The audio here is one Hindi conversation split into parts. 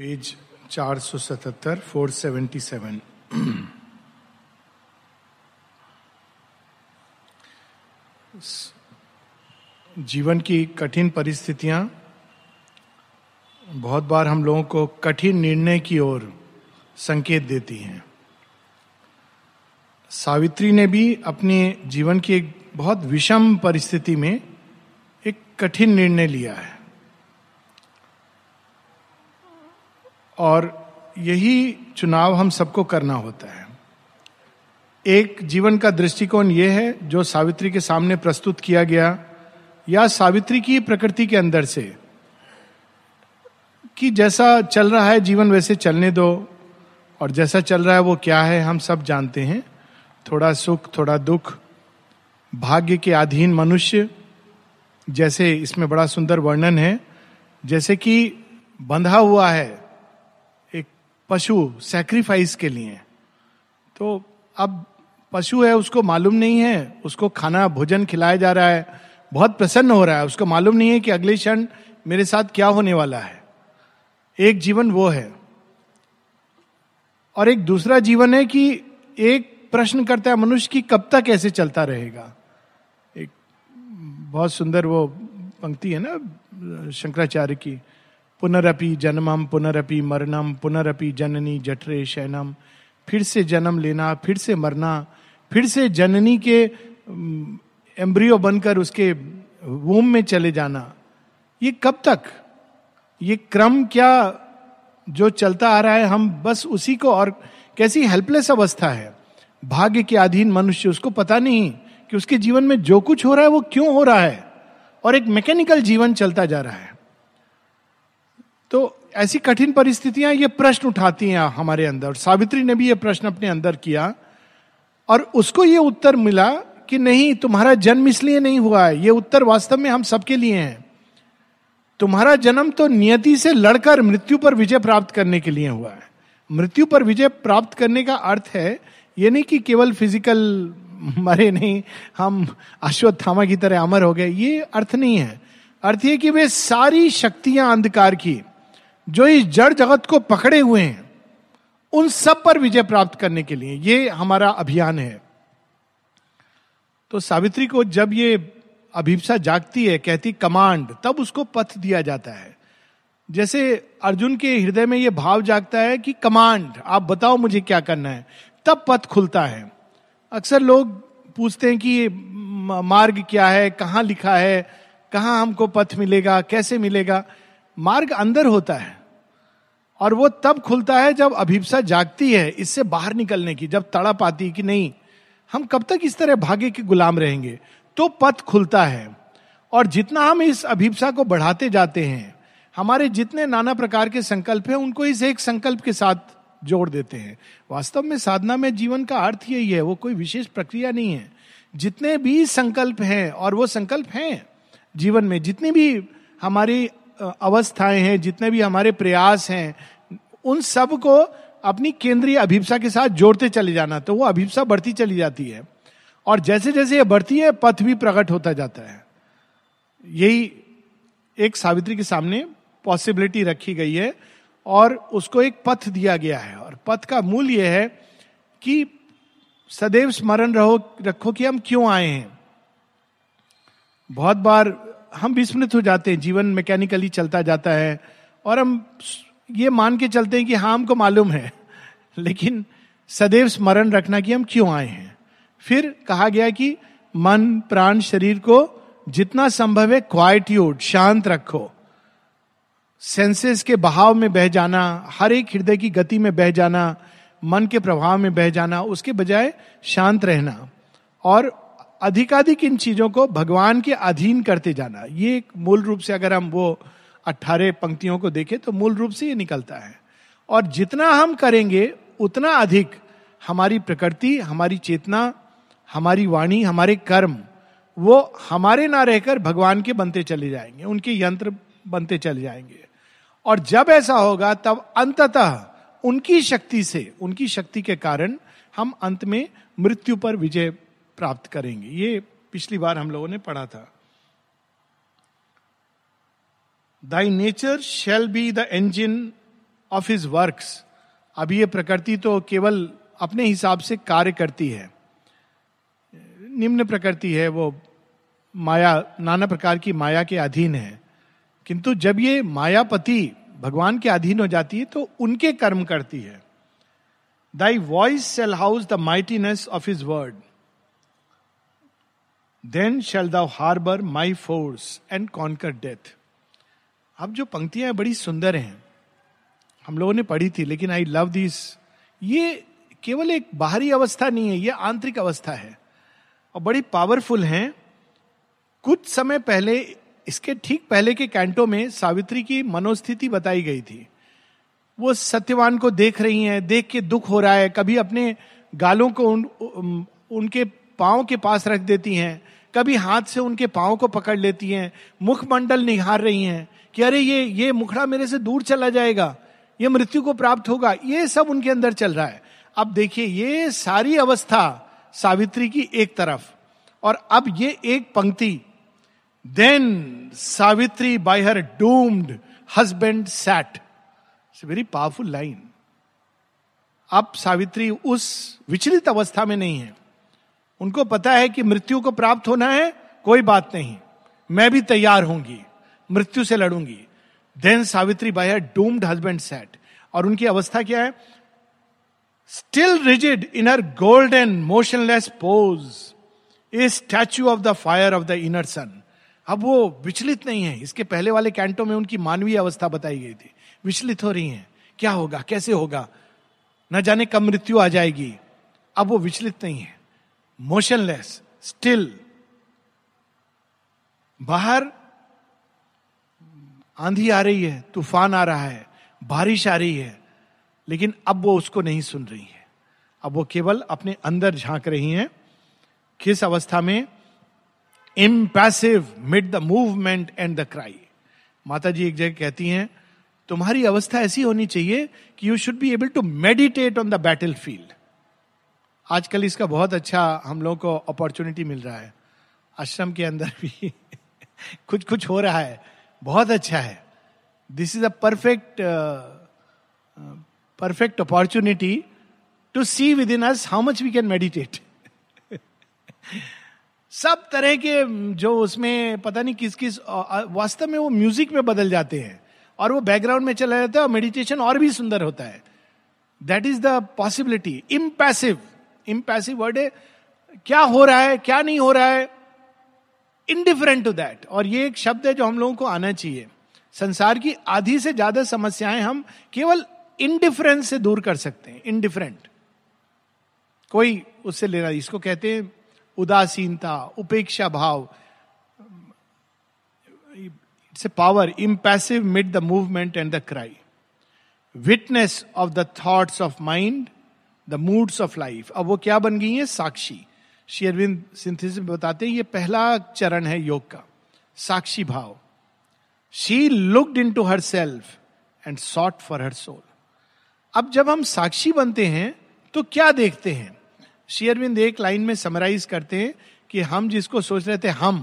पेज 477 477 जीवन की कठिन परिस्थितियां बहुत बार हम लोगों को कठिन निर्णय की ओर संकेत देती हैं। सावित्री ने भी अपने जीवन की एक बहुत विषम परिस्थिति में एक कठिन निर्णय लिया है और यही चुनाव हम सबको करना होता है। एक जीवन का दृष्टिकोण यह है जो सावित्री के सामने प्रस्तुत किया गया या सावित्री की प्रकृति के अंदर से कि जैसा चल रहा है जीवन वैसे चलने दो और जैसा चल रहा है वो क्या है हम सब जानते हैं। थोड़ा सुख थोड़ा दुख, भाग्य के अधीन मनुष्य, जैसे इसमें बड़ा सुंदर वर्णन है, जैसे कि बंधा हुआ है पशु सैक्रिफाइस के लिए। तो अब पशु है, उसको मालूम नहीं है, उसको खाना भोजन खिलाया जा रहा है, बहुत प्रसन्न हो रहा है, उसको मालूम नहीं है कि अगले क्षण मेरे साथ क्या होने वाला है। एक जीवन वो है और एक दूसरा जीवन है कि एक प्रश्न करता है मनुष्य कि कब तक ऐसे चलता रहेगा। एक बहुत सुंदर वो पंक्ति है ना शंकराचार्य की, पुनरअपि जन्मम पुनरअपि मरणम पुनरअपि जननी जठरे शयनम, फिर से जन्म लेना, फिर से मरना, फिर से जननी के एम्ब्रियो बनकर उसके वूम में चले जाना, ये कब तक? ये क्रम क्या जो चलता आ रहा है, हम बस उसी को, और कैसी हेल्पलेस अवस्था है। भाग्य के अधीन मनुष्य, उसको पता नहीं कि उसके जीवन में जो कुछ हो रहा है वो क्यों हो रहा है और एक मैकेनिकल जीवन चलता जा रहा है। तो ऐसी कठिन परिस्थितियां ये प्रश्न उठाती हैं हमारे अंदर। सावित्री ने भी ये प्रश्न अपने अंदर किया और उसको ये उत्तर मिला कि नहीं, तुम्हारा जन्म इसलिए नहीं हुआ है, ये उत्तर वास्तव में हम सबके लिए है। तुम्हारा जन्म तो नियति से लड़कर मृत्यु पर विजय प्राप्त करने के लिए हुआ है। मृत्यु पर विजय प्राप्त करने का अर्थ है ये नहीं कि केवल फिजिकल मरे नहीं, हम अश्वत्थामा की तरह अमर हो गए, ये अर्थ नहीं है। अर्थ ये कि वे सारी शक्तियां अंधकार की जो इस जड़ जगत को पकड़े हुए हैं, उन सब पर विजय प्राप्त करने के लिए ये हमारा अभियान है। तो सावित्री को जब ये अभिप्सा जागती है, कहती कमांड, तब उसको पथ दिया जाता है। जैसे अर्जुन के हृदय में ये भाव जागता है कि कमांड, आप बताओ मुझे क्या करना है, तब पथ खुलता है। अक्सर लोग पूछते हैं कि मार्ग क्या है, कहाँ लिखा है, कहाँ हमको पथ मिलेगा, कैसे मिलेगा। मार्ग अंदर होता है और वो तब खुलता है जब अभिप्सा जागती है इससे बाहर निकलने की, जब तड़प आती कि नहीं, हम कब तक इस तरह भाग्य के गुलाम रहेंगे, तो पथ खुलता है। और जितना हम इस अभिप्सा को बढ़ाते जाते हैं, हमारे जितने नाना प्रकार के संकल्प हैं, उनको इस एक संकल्प के साथ जोड़ देते हैं। वास्तव में साधना में जीवन का अर्थ यही है, वो कोई विशेष प्रक्रिया नहीं है। जितने भी संकल्प हैं, और वो संकल्प हैं जीवन में, जितनी भी हमारी अवस्थाएं हैं, जितने भी हमारे प्रयास हैं, उन सब को अपनी केंद्रीय अभिप्सा के साथ जोड़ते चले जाना, तो वो अभिप्सा बढ़ती चली जाती है और जैसे जैसे ये बढ़ती है पथ भी प्रकट होता जाता है। यही एक सावित्री के सामने पॉसिबिलिटी रखी गई है और उसको एक पथ दिया गया है। और पथ का मूल ये है कि सदैव स्मरण रखो कि हम क्यों आए हैं। बहुत बार हम विस्मृत हो जाते हैं, जीवन मैकेनिकली चलता जाता है और हम ये मान के चलते हैं कि हाँ हमको मालूम है, लेकिन सदैव स्मरण रखना कि हम क्यों आए हैं। फिर कहा गया कि मन प्राण शरीर को जितना संभव है क्वाइट्यूड, शांत रखो। सेंसेस के बहाव में बह जाना, हर एक हृदय की गति में बह जाना, मन के प्रभाव में बह जाना, उसके बजाय शांत रहना और अधिकाधिक इन चीजों को भगवान के अधीन करते जाना। ये मूल रूप से अगर हम वो 18 पंक्तियों को देखें तो मूल रूप से ये निकलता है। और जितना हम करेंगे उतना अधिक हमारी प्रकृति, हमारी चेतना, हमारी वाणी, हमारे कर्म, वो हमारे ना रहकर भगवान के बनते चले जाएंगे, उनके यंत्र बनते चले जाएंगे। और जब ऐसा होगा तब अंततः उनकी शक्ति से, उनकी शक्ति के कारण हम अंत में मृत्यु पर विजय प्राप्त करेंगे। ये पिछली बार हम लोगों ने पढ़ा था। Thy nature shall be the engine of his works. अब ये प्रकृति तो केवल अपने हिसाब से कार्य करती है. निम्न प्रकृति है वो माया, नाना प्रकार की माया के अधीन है, किंतु जब ये मायापति भगवान के अधीन हो जाती है तो उनके कर्म करती है. Thy voice shall house the mightiness of his word. Then shall thou harbor my force and conquer death. अब जो पंक्तियां बड़ी सुंदर हैं, हम लोगों ने पढ़ी थी, लेकिन आई लव दिस. ये केवल एक बाहरी अवस्था नहीं है, ये आंतरिक अवस्था है और बड़ी पावरफुल हैं. कुछ समय पहले, इसके ठीक पहले के कैंटो में सावित्री की मनोस्थिति बताई गई थी. वो सत्यवान को देख रही हैं, देख के दुख हो रहा है, कभी अपने गालों को उनके पाँव के पास रख देती हैं, कभी हाथ से उनके पाँव को पकड़ लेती हैं, मुखमंडल निहार रही हैं कि अरे ये मुखड़ा मेरे से दूर चला जाएगा, ये मृत्यु को प्राप्त होगा, ये सब उनके अंदर चल रहा है. अब देखिए ये सारी अवस्था सावित्री की एक तरफ, और अब ये एक पंक्ति, then Savitri by her doomed husband sat. Very powerful line. अब सावित्री उस विचलित अवस्था में नहीं है, उनको पता है कि मृत्यु को प्राप्त होना है, कोई बात नहीं, मैं भी तैयार होंगी, मृत्यु से लड़ूंगी. Then Savitri by her doomed husband sat. और उनकी अवस्था क्या है? Still rigid in her golden motionless pose, a statue of the fire of the inner sun. अब वो विचलित नहीं है. इसके पहले वाले कैंटो में उनकी मानवीय अवस्था बताई गई थी. विचलित हो रही हैं, क्या होगा, कैसे होगा, न जाने कब मृत्यु आ जाएगी. अब वो विचलित नहीं है, मोशनलेस, स्टिल. बाहर आंधी आ रही है, तूफान आ रहा है, बारिश आ रही है, लेकिन अब वो उसको नहीं सुन रही है. अब वो केवल अपने अंदर झांक रही हैं. किस अवस्था में? Impassive mid the movement and the cry. माता जी एक जगह कहती हैं तुम्हारी अवस्था ऐसी होनी चाहिए कि you should be able to meditate on the battlefield. आजकल इसका बहुत अच्छा हम लोगों को अपॉर्चुनिटी मिल रहा है. आश्रम के अंदर भी कुछ कुछ हो रहा है, बहुत अच्छा है. This is a perfect opportunity to see within us how much we can meditate. सब तरह के जो उसमें पता नहीं किस किस, वास्तव में वो म्यूजिक में बदल जाते हैं और वो बैकग्राउंड में चला जाता है और मेडिटेशन और भी सुंदर होता है. That is the possibility. Impassive word है, क्या हो रहा है क्या नहीं हो रहा है, इनडिफरेंट टू दैट. और ये एक शब्द है जो हम लोगों को आना चाहिए. संसार की आधी से ज्यादा समस्याएं हम केवल इनडिफरेंस से दूर कर सकते हैं. इनडिफरेंट, कोई उससे लेना. इसको कहते हैं उदासीनता, उपेक्षा भाव. It's a power, impassive mid the movement and the cry. Witness of the thoughts of mind, the moods of life. अब वो क्या बन गई है? साक्षी. श्री अरविंद सिंथेसिस में बताते हैं ये पहला चरण है योग का, साक्षी भाव. She looked into herself and sought for her soul. अब जब हम साक्षी बनते हैं तो क्या देखते हैं? श्री अरविंद एक लाइन में समराइज करते हैं कि हम जिसको सोच रहे थे हम,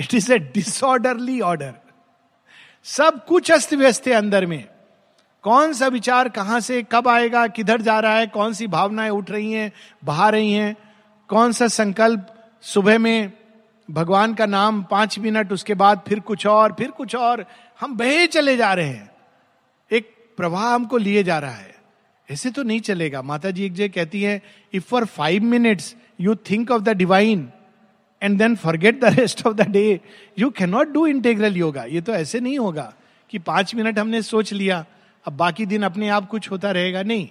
it is a disorderly order. सब कुछ अस्त व्यस्त है अंदर में. कौन सा विचार कहां से कब आएगा, किधर जा रहा है, कौन सी भावनाएं उठ रही हैं, बहा रही हैं, कौन सा संकल्प. सुबह में भगवान का नाम 5 मिनट, उसके बाद फिर कुछ और, फिर कुछ और. हम बहे चले जा रहे हैं, एक प्रवाह हमको लिए जा रहा है. ऐसे तो नहीं चलेगा. माता जी एक जगह कहती है, if for 5 minutes you think of the divine and then forget the rest of the day, you cannot do integral yoga. ये तो ऐसे नहीं होगा कि 5 मिनट हमने सोच लिया, अब बाकी दिन अपने आप कुछ होता रहेगा, नहीं.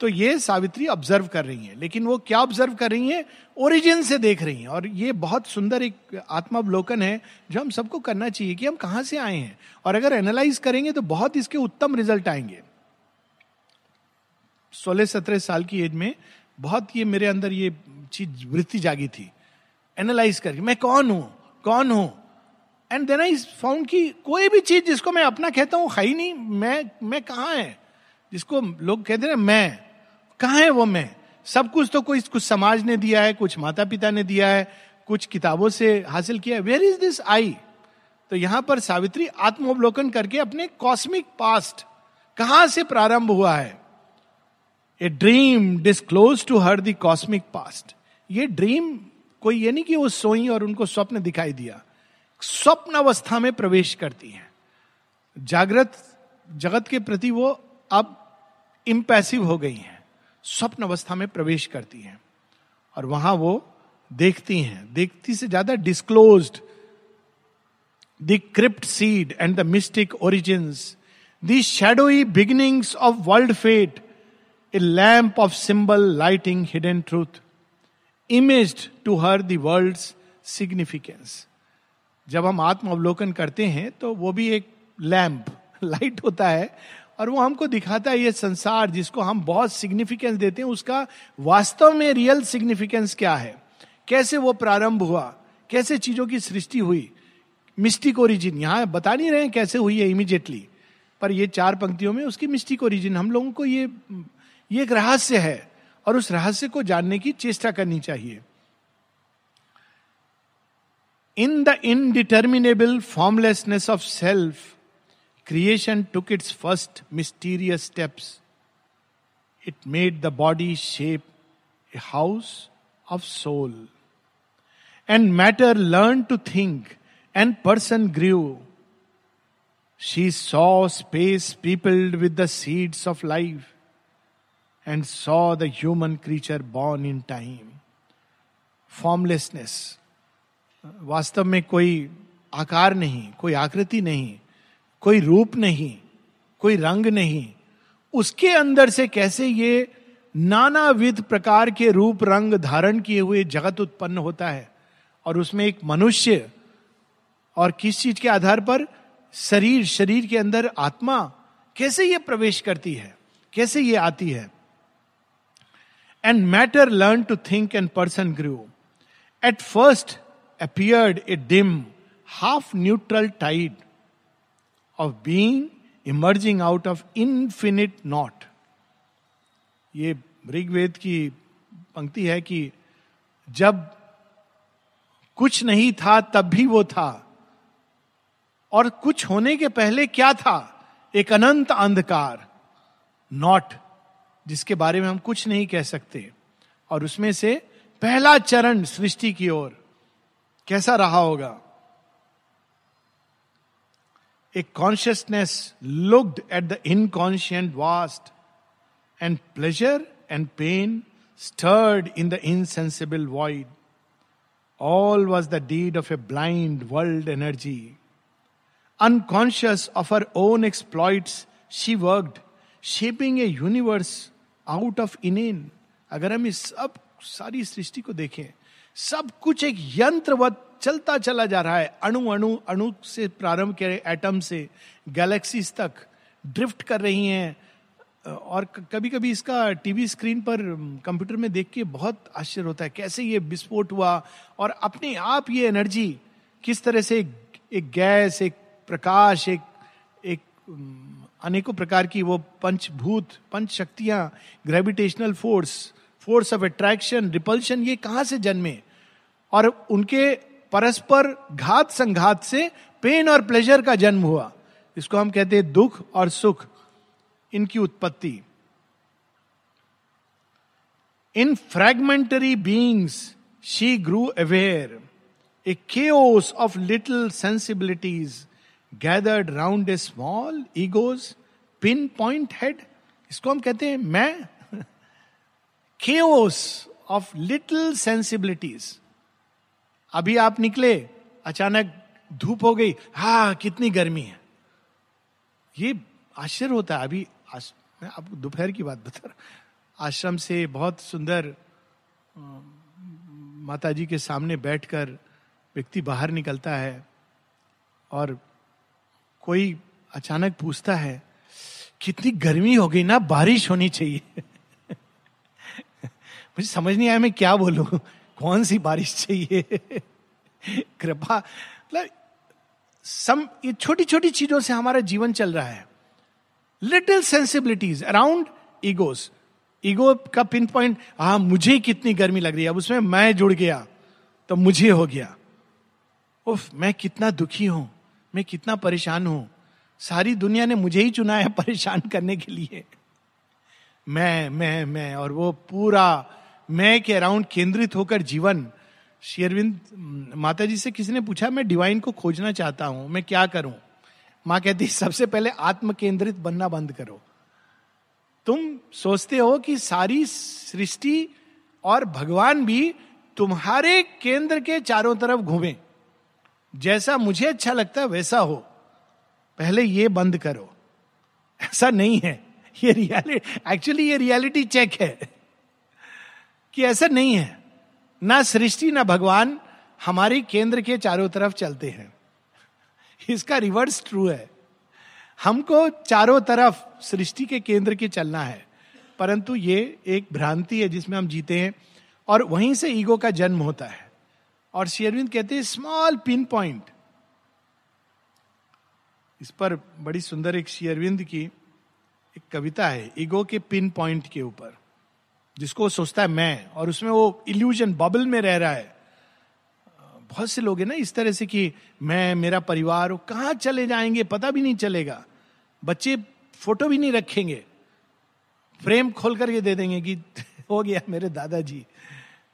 तो ये सावित्री ऑब्जर्व कर रही है, लेकिन वो क्या ऑब्जर्व कर रही है? ओरिजिन से देख रही है. और ये बहुत सुंदर एक आत्मावलोकन है जो हम सबको करना चाहिए कि हम कहाँ से आए हैं. और अगर एनालाइज करेंगे तो बहुत इसके उत्तम रिजल्ट आएंगे. 16-17 साल की एज में बहुत ये मेरे अंदर ये चीज वृत्ति जागी थी, एनालाइज करके मैं कौन हूं. एंड देन आई फाउंड कि कोई भी चीज जिसको मैं अपना कहता हूं है ही नहीं. मैं कहाँ है? जिसको लोग कहते हैं मैं, कहाँ है वो मैं? सब कुछ तो कोई, कुछ समाज ने दिया है, कुछ माता पिता ने दिया है, कुछ किताबों से हासिल किया है. Where is this I? तो यहां पर सावित्री आत्मावलोकन करके अपने कॉस्मिक पास्ट, कहां से प्रारंभ हुआ है? A dream disclose to her the cosmic past. ये ड्रीम कोई ये नहीं कि वो सोई और उनको स्वप्न दिखाई दिया. स्वप्न अवस्था में प्रवेश करती हैं. जागृत जगत के प्रति वो अब इम्पैसिव हो गई हैं, स्वप्न अवस्था में प्रवेश करती हैं और वहां वो देखती हैं. देखती से ज्यादा disclosed the crypt seed and the mystic origins, the shadowy beginnings of world fate, a lamp of symbol lighting hidden truth, imaged to her the world's significance. जब हम आत्मावलोकन करते हैं तो वो भी एक लैम्प लाइट होता है और वो हमको दिखाता है ये संसार जिसको हम बहुत सिग्निफिकेंस देते हैं उसका वास्तव में रियल सिग्निफिकेंस क्या है, कैसे वो प्रारंभ हुआ, कैसे चीजों की सृष्टि हुई. मिस्टिक ओरिजिन यहाँ बता नहीं रहे हैं कैसे हुई है इमीडिएटली, पर ये चार पंक्तियों में उसकी मिस्टिक ओरिजिन हम लोगों को ये एक रहस्य है और उस रहस्य को जानने की चेष्टा करनी चाहिए. In the indeterminable formlessness of self creation took its first mysterious steps. It made the body shape a house of soul and matter learn to think and person grew. She saw space peopled with the seeds of life and saw the human creature born in time. Formlessness. वास्तव में कोई आकार नहीं, कोई आकृति नहीं, कोई रूप नहीं, कोई रंग नहीं. उसके अंदर से कैसे ये नानाविध प्रकार के रूप रंग धारण किए हुए जगत उत्पन्न होता है और उसमें एक मनुष्य और किस चीज के आधार पर शरीर, शरीर के अंदर आत्मा कैसे ये प्रवेश करती है, कैसे ये आती है. And matter learned to think and person grew. At first appeared a dim, half-neutral tide of being emerging out of infinite naught. ये ऋग्वेद की पंक्ति है कि जब कुछ नहीं था तब भी वो था और कुछ होने के पहले क्या था? एक अनंत अंधकार, नॉट, जिसके बारे में हम कुछ नहीं कह सकते. और उसमें से पहला चरण सृष्टि की ओर कैसा रहा होगा? A consciousness looked at the inconscient vast and pleasure and pain stirred in the insensible void. All was the deed of a blind world energy. Unconscious of her own exploits she worked, shaping a universe out of inane. अगर हम इस सब सारी सृष्टि को देखें, सब कुछ एक यंत्रवत चलता चला जा रहा है. अणु अणु अणु से प्रारंभ के एटम से गैलेक्सीज तक ड्रिफ्ट कर रही हैं. और कभी कभी इसका टीवी स्क्रीन पर कंप्यूटर में देख के बहुत आश्चर्य होता है कैसे ये विस्फोट हुआ और अपने आप ये एनर्जी किस तरह से एक गैस, एक प्रकाश, एक अनेकों प्रकार की वो पंचभूत, पंच शक्तियां, gravitational force, force of attraction, repulsion, ये कहां से जन्मे और उनके परस्पर घात संघात से पेन और प्लेजर का जन्म हुआ. इसको हम कहते हैं दुख और सुख, इनकी उत्पत्ति. In fragmentary beings she grew aware. A chaos of little sensibilities gathered round a small ego's pinpoint head. इसको हम कहते हैं मैं. chaos of little sensibilities. अभी आप निकले, अचानक धूप हो गई, हाँ कितनी गर्मी है, ये आश्चर्य होता है. अभी मैं आपको दोपहर की बात बता रहा. आश्रम से बहुत सुंदर माताजी के सामने बैठकर व्यक्ति बाहर निकलता है और कोई अचानक पूछता है कितनी गर्मी हो गई ना, बारिश होनी चाहिए. मुझे समझ नहीं आया मैं क्या बोलूं, कौन सी बारिश चाहिए. कृपा, मतलब सम ये छोटी छोटी चीजों से हमारा जीवन चल रहा है. Little sensibilities around egos. Ego का पिन पॉइंट, हाँ मुझे कितनी गर्मी लग रही है, अब उसमें मैं जुड़ गया तो मुझे हो गया. उफ, मैं कितना दुखी हूं, मैं कितना परेशान हूं, सारी दुनिया ने मुझे ही चुना है परेशान करने के लिए, मैं, और वो पूरा मैं के अराउंड केंद्रित होकर जीवन। श्री अरविंद, माता जी से किसी ने पूछा मैं डिवाइन को खोजना चाहता हूं, मैं क्या करूं? माँ कहती सबसे पहले आत्म केंद्रित बनना बंद करो। तुम सोचते हो कि सारी सृष्टि और भगवान भी तुम्हारे केंद्र के चारों तरफ घूमे, जैसा मुझे अच्छा लगता है वैसा हो, पहले ये बंद करो। ऐसा नहीं है, ये रियलिटी, एक्चुअली ये रियलिटी चेक है कि ऐसा नहीं है। ना सृष्टि ना भगवान हमारे केंद्र के चारों तरफ चलते हैं, इसका रिवर्स ट्रू है। हमको चारों तरफ सृष्टि के केंद्र के चलना है, परंतु ये एक भ्रांति है जिसमें हम जीते हैं और वहीं से ईगो का जन्म होता है। और श्री अरविंद कहते हैं स्मॉल पिन पॉइंट, इस पर बड़ी सुंदर एक श्री अरविंद की एक कविता है ईगो के पिन पॉइंट के ऊपर, जिसको सोचता है मैं, और उसमें वो इल्यूजन बबल में रह रहा है। बहुत से लोग हैं ना इस तरह से कि मैं, मेरा परिवार, कहाँ चले जाएंगे पता भी नहीं चलेगा, बच्चे फोटो भी नहीं रखेंगे, फ्रेम खोल करके दे देंगे कि हो गया मेरे दादाजी।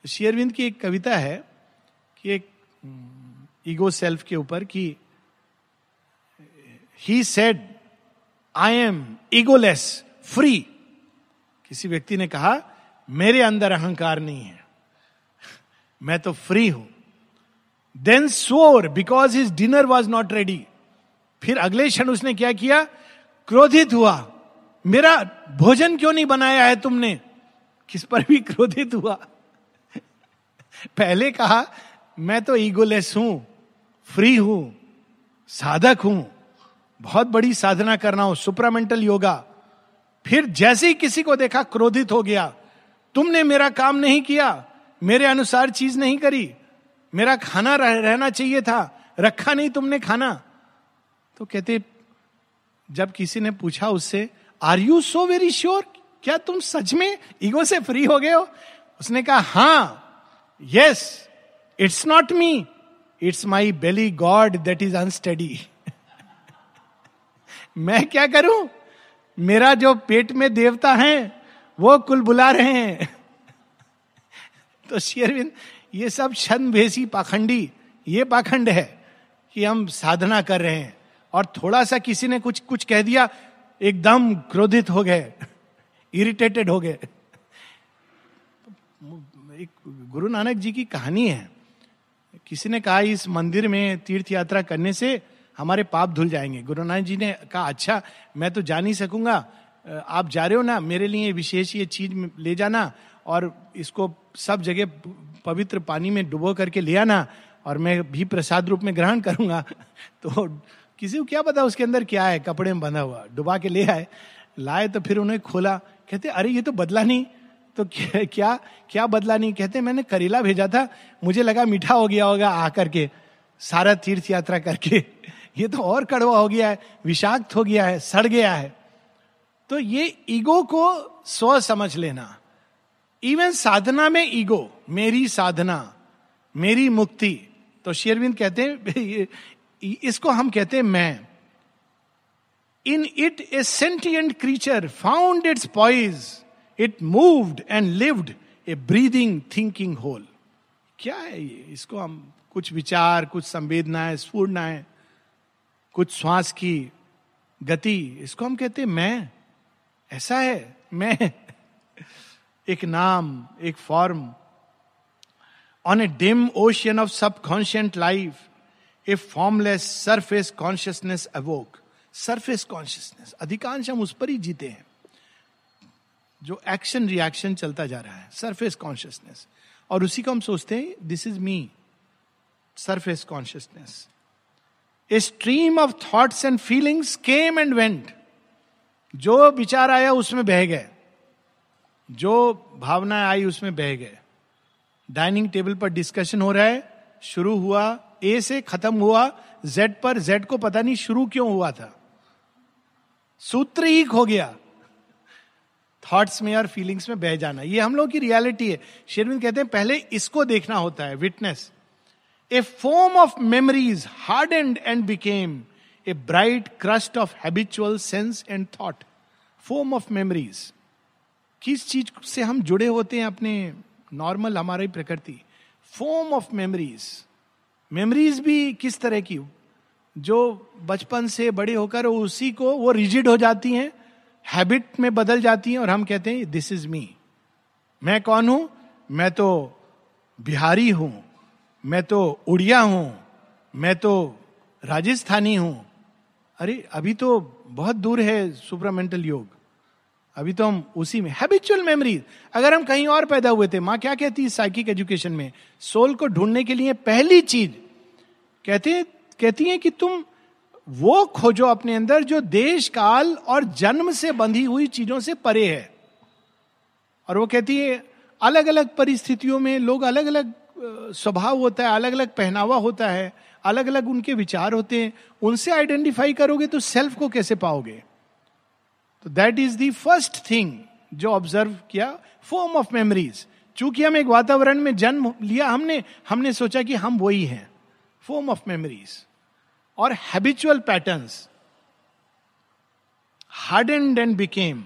श्री अरविंद की एक कविता है कि एक ईगो सेल्फ के ऊपर कि he said I am egoless free. किसी व्यक्ति ने कहा मेरे अंदर अहंकार नहीं है, मैं तो फ्री हूं। Then swore because his dinner was not ready. फिर अगले क्षण उसने क्या किया, क्रोधित हुआ, मेरा भोजन क्यों नहीं बनाया है तुमने, किस पर भी क्रोधित हुआ। पहले कहा मैं तो ईगोलेस हूं, फ्री हूं, साधक हूं, बहुत बड़ी साधना करना हो, सुप्रामेंटल योगा। फिर जैसे ही किसी को देखा क्रोधित हो गया, तुमने मेरा काम नहीं किया, मेरे अनुसार चीज नहीं करी, मेरा खाना रहना चाहिए था, रखा नहीं तुमने खाना। तो कहते जब किसी ने पूछा उससे are you so very sure, क्या तुम सच में ईगो से फ्री हो गए हो? उसने कहा हाँ, yes, it's not me, it's my belly god that is unsteady. मैं क्या करूं, मेरा जो पेट में देवता हैं वो कुल बुला रहे हैं। तो श्री अरविंद, ये सब छंदभेसी पाखंडी, ये पाखंड है कि हम साधना कर रहे हैं और थोड़ा सा किसी ने कुछ कह दिया, एकदम क्रोधित हो गए, इरिटेटेड हो गए। एक गुरु नानक जी की कहानी है, किसी ने कहा इस मंदिर में तीर्थ यात्रा करने से हमारे पाप धुल जाएंगे। गुरु नानक जी ने कहा अच्छा मैं तो जा नहीं सकूंगा, आप जा रहे हो ना, मेरे लिए विशेष ये चीज ले जाना और इसको सब जगह पवित्र पानी में डुबो करके ले आना और मैं भी प्रसाद रूप में ग्रहण करूंगा। तो किसी को क्या पता उसके अंदर क्या है, कपड़े में बंधा हुआ, डुबा के ले आए, लाए तो फिर उन्हें खोला, कहते अरे ये तो बदला नहीं। तो क्या बदला नहीं? कहते मैंने करेला भेजा था, मुझे लगा मीठा हो गया होगा, आकर के सारा तीर्थ यात्रा करके ये तो और कड़वा हो गया है, विषाक्त हो गया है, सड़ गया है। तो ये ईगो को स्व समझ लेना। इवन साधना में ईगो, मेरी साधना, मेरी मुक्ति। तो शेरविन कहते हैं इसको हम कहते हैं मैं। In it a sentient creature found its poise, it moved and lived a breathing thinking whole. क्या है ये? इसको हम कुछ विचार, कुछ संवेदनाएं, स्फूर्णाएं, कुछ श्वास की गति, इसको हम कहते हैं मैं। ऐसा है मैं, एक नाम, एक form. On a dim ocean of subconscient life a formless surface consciousness awoke. Surface consciousness, अधिकांश हम उस पर ही जीते हैं जो एक्शन रिएक्शन चलता जा रहा है, सरफेस कॉन्शियसनेस, और उसी को हम सोचते हैं this is me, surface consciousness. A stream of thoughts and feelings came and went. जो विचार आया उसमें बह गए, जो भावनाएं आई उसमें बह गए। डाइनिंग टेबल पर डिस्कशन हो रहा है, शुरू हुआ ए से, खत्म हुआ जेड पर, जेड को पता नहीं शुरू क्यों हुआ था, सूत्र ही खो गया। थॉट्स में और फीलिंग्स में बह जाना, ये हम लोग की रियलिटी है। शेरविन कहते हैं पहले इसको देखना होता है, witness. A foam of memories hardened and became a bright crust of habitual sense and thought, foam of memories. किस चीज से हम जुड़े होते हैं अपने नॉर्मल हमारी प्रकृति, फोम ऑफ मेमोरीज. मेमोरीज भी किस तरह की, जो बचपन से बड़े होकर उसी को वो रिजिड हो जाती हैं, हैबिट में बदल जाती हैं और हम कहते हैं दिस इज मी. मैं कौन हूं? मैं तो बिहारी हूं, मैं तो उड़िया हूं, मैं तो राजस्थानी हूं. अरे अभी तो बहुत दूर है सुप्रामेंटल योग, अभी तो हम उसी में. Habitual memories. अगर हम कहीं और पैदा हुए थे, माँ क्या कहती है साइकिक एजुकेशन में, सोल को ढूंढने के लिए पहली चीज कहती है कि तुम वो खोजो अपने अंदर जो देश काल और जन्म से बंधी हुई चीजों से परे है. और वो कहती है अलग अलग परिस्थितियों में लोग, अलग अलग स्वभाव होता है, अलग अलग पहनावा होता है, अलग अलग उनके विचार होते हैं, उनसे आइडेंटिफाई करोगे तो सेल्फ को कैसे पाओगे? तो that is the first thing जो ऑब्जर्व किया, फॉर्म ऑफ मेमोरीज. चूंकि हम एक वातावरण में जन्म लिया, हमने सोचा कि हम वही हैं, फॉर्म ऑफ मेमोरीज. और habitual patterns, hardened and became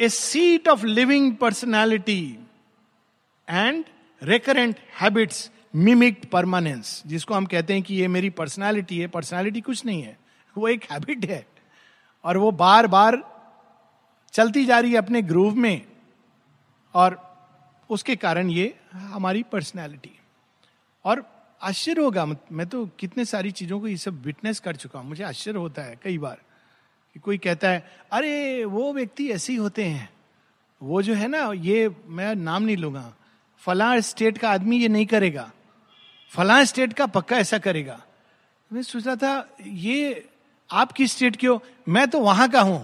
a seat of living personality and recurrent habits mimicked permanence. जिसको हम कहते हैं कि ये मेरी पर्सनैलिटी है, पर्सनैलिटी कुछ नहीं है, वो एक हैबिट है और वो बार बार चलती जा रही है अपने ग्रूव में, और उसके कारण ये हमारी पर्सनैलिटी. और आश्चर्य होगा, मैं तो कितने सारी चीज़ों को ये सब विटनेस कर चुका हूँ. मुझे आश्चर्य होता है कई बार कि कोई कहता है अरे वो व्यक्ति ऐसे ही होते हैं, वो जो है ना, ये मैं नाम नहीं लूँगा, फलां स्टेट का आदमी ये नहीं करेगा, फलां स्टेट का पक्का ऐसा करेगा. मैं सोच रहा था ये आप किस स्टेट के हो? मैं तो वहां का हूं.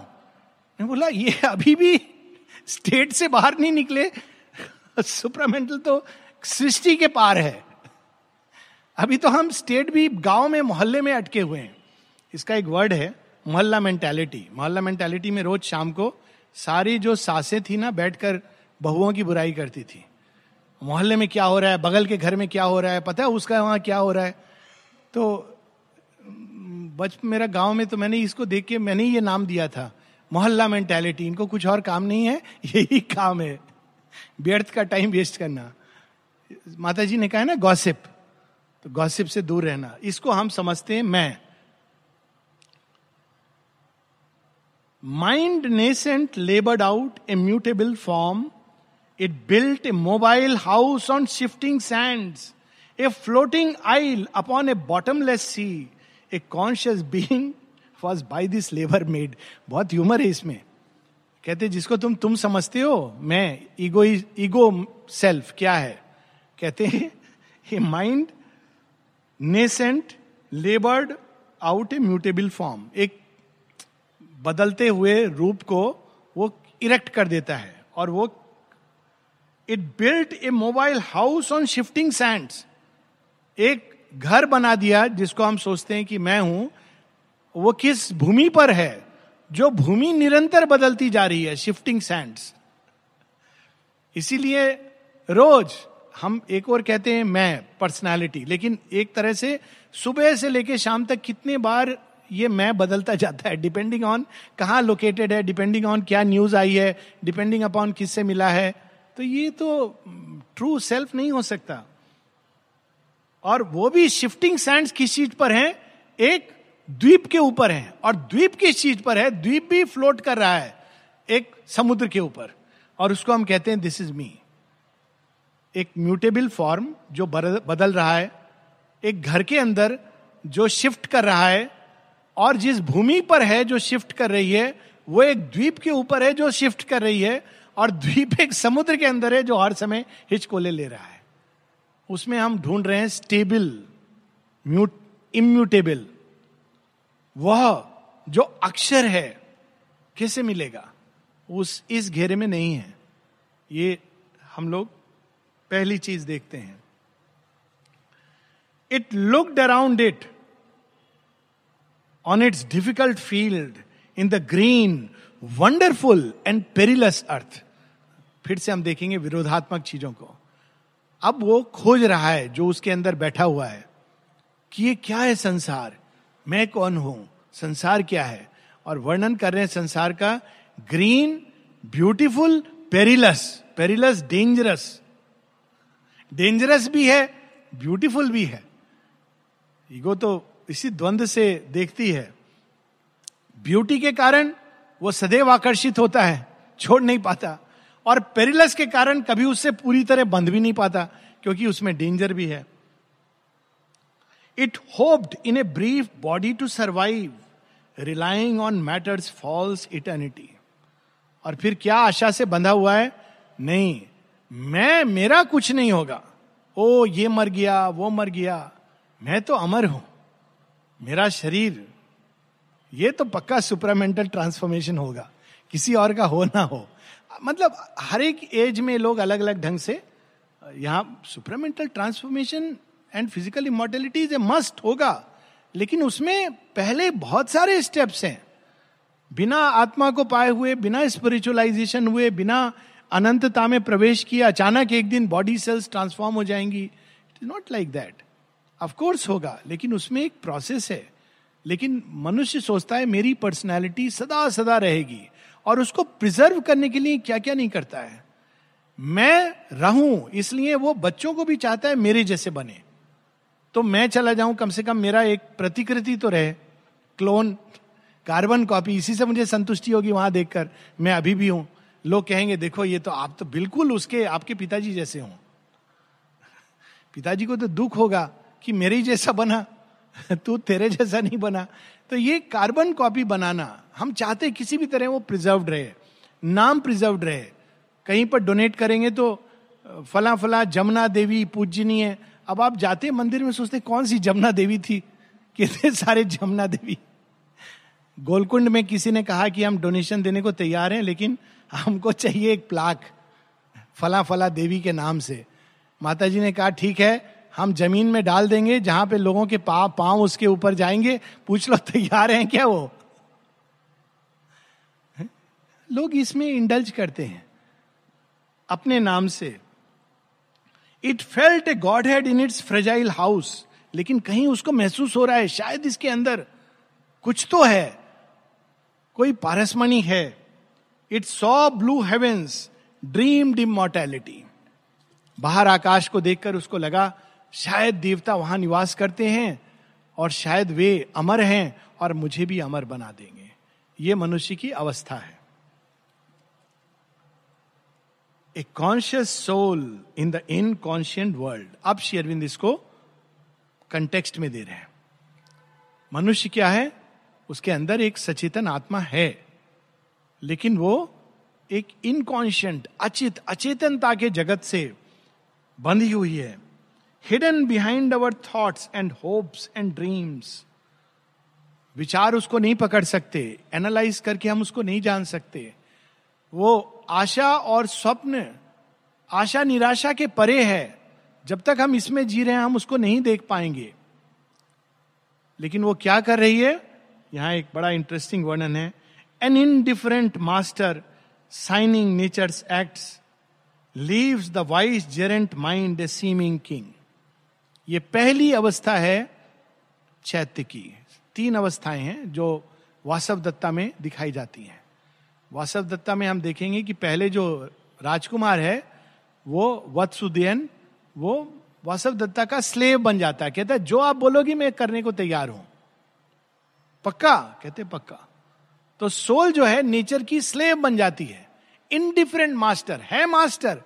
मैं बोला ये अभी भी स्टेट से बाहर नहीं निकले, सुप्रामेंटल तो सृष्टि के पार है. अभी तो हम स्टेट भी गांव में, मोहल्ले में अटके हुए हैं. इसका एक वर्ड है मोहल्ला मेंटालिटी. मोहल्ला मेंटालिटी में रोज शाम को सारी जो सासें थी ना, बैठकर बहुओं की बुराई करती थी. मोहल्ले में क्या हो रहा है, बगल के घर में क्या हो रहा है, पता है उसका वहां क्या हो रहा है. तो बचपन मेरा गांव में, तो मैंने इसको देख के मैंने ये नाम दिया था, मोहल्ला मेंटालिटी. इनको कुछ और काम नहीं है, यही काम है, व्यर्थ का टाइम वेस्ट करना. माता जी ने कहा है ना गॉसिप, तो गॉसिप से दूर रहना. इसको हम समझते हैं मैं. Mind nascent laboured out a mutable form, it built a mobile house on shifting sands, a floating isle upon a bottomless sea, a conscious being was by this labour made. बहुत ह्यूमर है इसमें. कहते जिसको तुम समझते हो मैं, ईगो सेल्फ क्या है? कहते हैं a mind nascent laboured out a mutable form, एक बदलते हुए रूप को वो इरेक्ट कर देता है. और वो it built a mobile house on shifting sands, एक घर बना दिया जिसको हम सोचते हैं कि मैं हूं. वो किस भूमि पर है? जो भूमि निरंतर बदलती जा रही है, शिफ्टिंग सैंड्स. इसीलिए रोज हम एक और कहते हैं मैं पर्सनालिटी, लेकिन एक तरह से सुबह से लेकर शाम तक कितने बार ये मैं बदलता जाता है, डिपेंडिंग ऑन कहाँ लोकेटेड है, डिपेंडिंग ऑन क्या न्यूज आई है, डिपेंडिंग अपॉन किससे मिला है. तो ये तो ट्रू सेल्फ नहीं हो सकता. और वो भी शिफ्टिंग सैंड्स किस चीज पर हैं? एक द्वीप के ऊपर हैं. और द्वीप किस चीज पर है? द्वीप भी फ्लोट कर रहा है एक समुद्र के ऊपर, और उसको हम कहते हैं दिस इज मी. एक म्यूटेबल फॉर्म जो बदल रहा है, एक घर के अंदर जो शिफ्ट कर रहा है, और जिस भूमि पर है जो शिफ्ट कर रही है, वो एक द्वीप के ऊपर है जो शिफ्ट कर रही है, और द्वीप एक समुद्र के अंदर है जो हर समय हिचकोले ले रहा है. उसमें हम ढूंढ रहे हैं स्टेबल, इम्यूटेबल. वह जो अक्षर है कैसे मिलेगा? उस इस घेरे में नहीं है. ये हम लोग पहली चीज देखते हैं. It looked around it on its difficult field in the green wonderful and perilous earth. फिर से हम देखेंगे विरोधात्मक चीजों को. अब वो खोज रहा है जो उसके अंदर बैठा हुआ है कि ये क्या है संसार, मैं कौन हूं, संसार क्या है, और वर्णन कर रहे हैं संसार का green, beautiful, perilous, perilous dangerous, dangerous भी है, ब्यूटीफुल भी है. ईगो तो इसी द्वंद से देखती है. ब्यूटी के कारण वो सदैव आकर्षित होता है, छोड़ नहीं पाता, और पेरिलस के कारण कभी उससे पूरी तरह बंध भी नहीं पाता क्योंकि उसमें डेंजर भी है. It hoped in a brief body to survive relying on matter's false eternity. और फिर क्या आशा से बंधा हुआ है, नहीं मैं, मेरा कुछ नहीं होगा, ओ ये मर गया वो मर गया, मैं तो अमर हूं, मेरा शरीर, ये तो पक्का सुपरामेंटल ट्रांसफॉर्मेशन होगा, किसी और का हो ना हो. मतलब हर एक एज में लोग अलग अलग ढंग से, यहाँ supramental transformation and physical immortality is a must होगा, लेकिन उसमें पहले बहुत सारे स्टेप्स हैं. बिना आत्मा को पाए हुए, बिना स्पिरिचुअलाइजेशन हुए, बिना अनंतता में प्रवेश किए अचानक एक दिन बॉडी सेल्स ट्रांसफॉर्म हो जाएंगी, it is not like that. Of course होगा, लेकिन उसमें एक प्रोसेस है. लेकिन मनुष्य सोचता है मेरी पर्सनालिटी सदा सदा रहेगी, और उसको प्रिजर्व करने के लिए क्या क्या नहीं करता है. मैं रहूं इसलिए वो बच्चों को भी चाहता है मेरे जैसे बने, तो मैं चला जाऊं कम से कम मेरा एक प्रतिकृति तो रहे, क्लोन, कार्बन कॉपी, इसी से मुझे संतुष्टि होगी. वहां देखकर मैं अभी भी हूं, लोग कहेंगे देखो ये तो आप तो बिल्कुल उसके, आपके पिताजी जैसे हों. पिताजी को तो दुख होगा कि मेरे जैसा बना, तू तेरे जैसा नहीं बना. तो ये कार्बन कॉपी बनाना, हम चाहते किसी भी तरह वो प्रिजर्व्ड रहे, नाम प्रिजर्व्ड रहे. कहीं पर डोनेट करेंगे तो फला फला जमुना देवी पूजनीय, अब आप जाते मंदिर में सोचते कौन सी जमुना देवी थी, कितने सारे जमुना देवी. गोलकुंड में किसी ने कहा कि हम डोनेशन देने को तैयार हैं, लेकिन हमको चाहिए एक प्लाक फला फला देवी के नाम से. माता जी ने कहा ठीक है, हम जमीन में डाल देंगे जहां पे लोगों के पांव उसके ऊपर जाएंगे, पूछ लो तैयार हैं क्या वो है? लोग इसमें इंडल्ज करते हैं अपने नाम से. It felt a godhead in its fragile house, लेकिन कहीं उसको महसूस हो रहा है शायद इसके अंदर कुछ तो है, कोई पारसमणि है. It saw blue heavens dreamed immortality. बाहर आकाश को देखकर उसको लगा शायद देवता वहां निवास करते हैं और शायद वे अमर हैं और मुझे भी अमर बना देंगे. ये मनुष्य की अवस्था है. A conscious soul in the inconscient world. अब श्री अरविंद इसको कंटेक्स्ट में दे रहे हैं. मनुष्य क्या है, उसके अंदर एक सचेतन आत्मा है, लेकिन वो एक इनकॉन्शियंट, अचित, अचेतनता के जगत से बंधी हुई है. Hidden behind our thoughts and hopes and dreams. विचार उसको नहीं पकड़ सकते, एनालाइज करके हम उसको नहीं जान सकते. वो आशा और स्वप्न, आशा निराशा के परे है. जब तक हम इसमें जी रहे हैं हम उसको नहीं देख पाएंगे. लेकिन वो क्या कर रही है, यहां एक बड़ा इंटरेस्टिंग वर्णन है. An indifferent master signing nature's acts leaves the vicegerent mind a seeming king. ये पहली अवस्था है चैत्य की. तीन अवस्थाएं हैं जो वासवदत्ता में दिखाई जाती हैं. वासवदत्ता में हम देखेंगे कि पहले जो राजकुमार है वो वत्सुदेन, वो वासवदत्ता का स्लेव बन जाता है. कहता है जो आप बोलोगी मैं करने को तैयार हूं, पक्का, कहते पक्का. तो सोल जो है नेचर की स्लेव बन जाती है. इनडिफरेंट मास्टर है, मास्टर,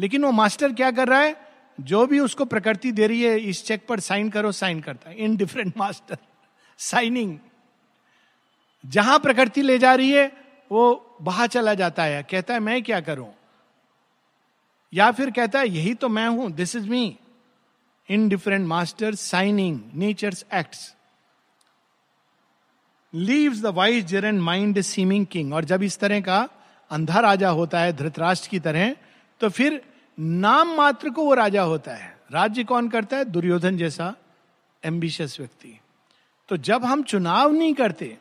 लेकिन वो मास्टर क्या कर रहा है, जो भी उसको प्रकृति दे रही है इस चेक पर साइन करो, साइन करता है. Indifferent master signing. जहां प्रकृति ले जा रही है वो बाहर चला जाता है, कहता है मैं क्या करूं, या फिर कहता है यही तो मैं हूं, this is me. Indifferent master signing nature's acts leaves the vicegerent mind a seeming king. और जब इस तरह का अंधा राजा होता है धृतराष्ट्र की तरह, तो फिर नाम मात्र को वो राजा होता है. राज्य कौन करता है, दुर्योधन जैसा एम्बिशियस व्यक्ति. तो जब हम चुनाव नहीं करते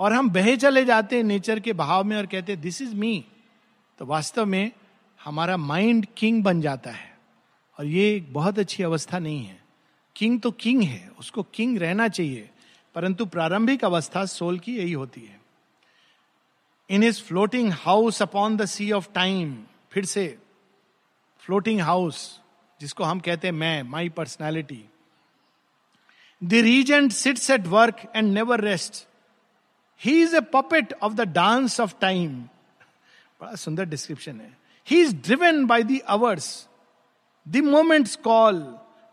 और हम बहे चले जाते हैं नेचर के बहाव में और कहते दिस इज मी, तो वास्तव में हमारा माइंड किंग बन जाता है. और ये एक बहुत अच्छी अवस्था नहीं है. किंग तो किंग है, उसको किंग रहना चाहिए, परंतु प्रारंभिक अवस्था सोल की यही होती है. In his floating house upon the sea of time, फिर से फ्लोटिंग हाउस जिसको हम कहते हैं मैं, my personality. The regent sits at work and never rest. He is a puppet of the dance of time. बड़ा सुंदर डिस्क्रिप्शन है. He is driven by the hours. The moment's call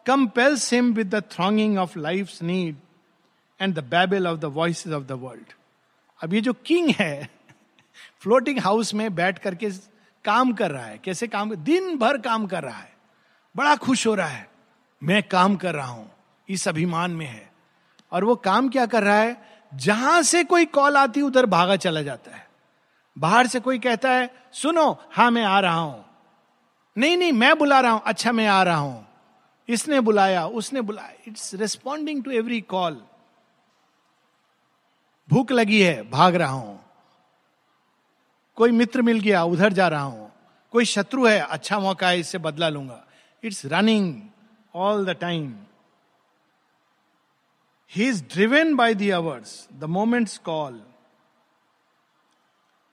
compels him with the thronging of life's need and the Behbal of the voices of the world. अब ये जो किंग है फ्लोटिंग हाउस में बैठ करके काम कर रहा है. कैसे काम? दिन भर काम कर रहा है, बड़ा खुश हो रहा है, मैं काम कर रहा हूं इस अभिमान में है. और वो काम क्या कर रहा है? जहां से कोई कॉल आती उधर भागा चला जाता है. बाहर से कोई कहता है सुनो, हाँ मैं आ रहा हूं, नहीं नहीं मैं बुला रहा हूं, अच्छा मैं आ रहा हूं, इसने बुलाया उसने बुलाया. It's responding to every call. भूख लगी है, भाग रहा हूं. कोई मित्र मिल गया, उधर जा रहा हूं. कोई शत्रु है, अच्छा मौका है, इससे बदला लूंगा. It's running all the time. He is driven by the hours, the moment's call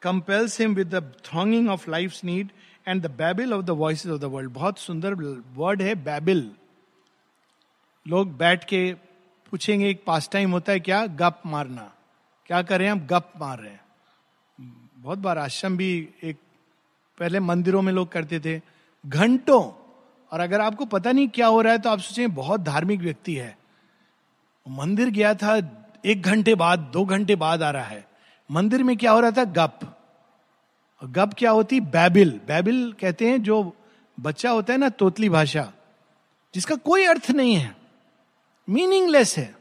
compels him with the thronging of life's need and the babble of the voices of the world. बहुत सुंदर वर्ड है babble. लोग बैठ के पूछेंगे, एक पास टाइम होता है क्या? गप मारना. क्या कर रहे हैं हम? गप मार रहे हैं. बहुत बार आश्रम भी एक, पहले मंदिरों में लोग करते थे घंटों. और अगर आपको पता नहीं क्या हो रहा है तो आप सोचें बहुत धार्मिक व्यक्ति है, मंदिर गया था, एक घंटे बाद 2 घंटे बाद आ रहा है. मंदिर में क्या हो रहा था? गप. गप क्या होती? बैबिल. बैबिल कहते हैं जो बच्चा होता है ना, तोतली भाषा जिसका कोई अर्थ नहीं है, मीनिंगलेस है,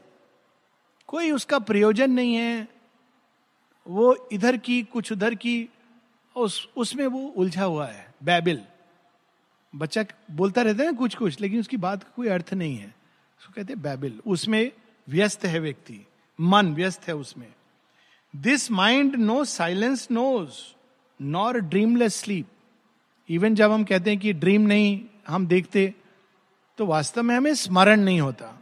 कोई उसका प्रयोजन नहीं है. वो इधर की कुछ उधर की, उसमें वो उलझा हुआ है. बैबिल. बच्चा बोलता रहता है ना कुछ कुछ, लेकिन उसकी बात का कोई अर्थ नहीं है, उसको कहते हैं बैबिल. उसमें व्यस्त है व्यक्ति, मन व्यस्त है उसमें. This mind no silence knows nor dreamless sleep. Even जब हम कहते हैं कि ड्रीम नहीं हम देखते, तो वास्तव में हमें स्मरण नहीं होता.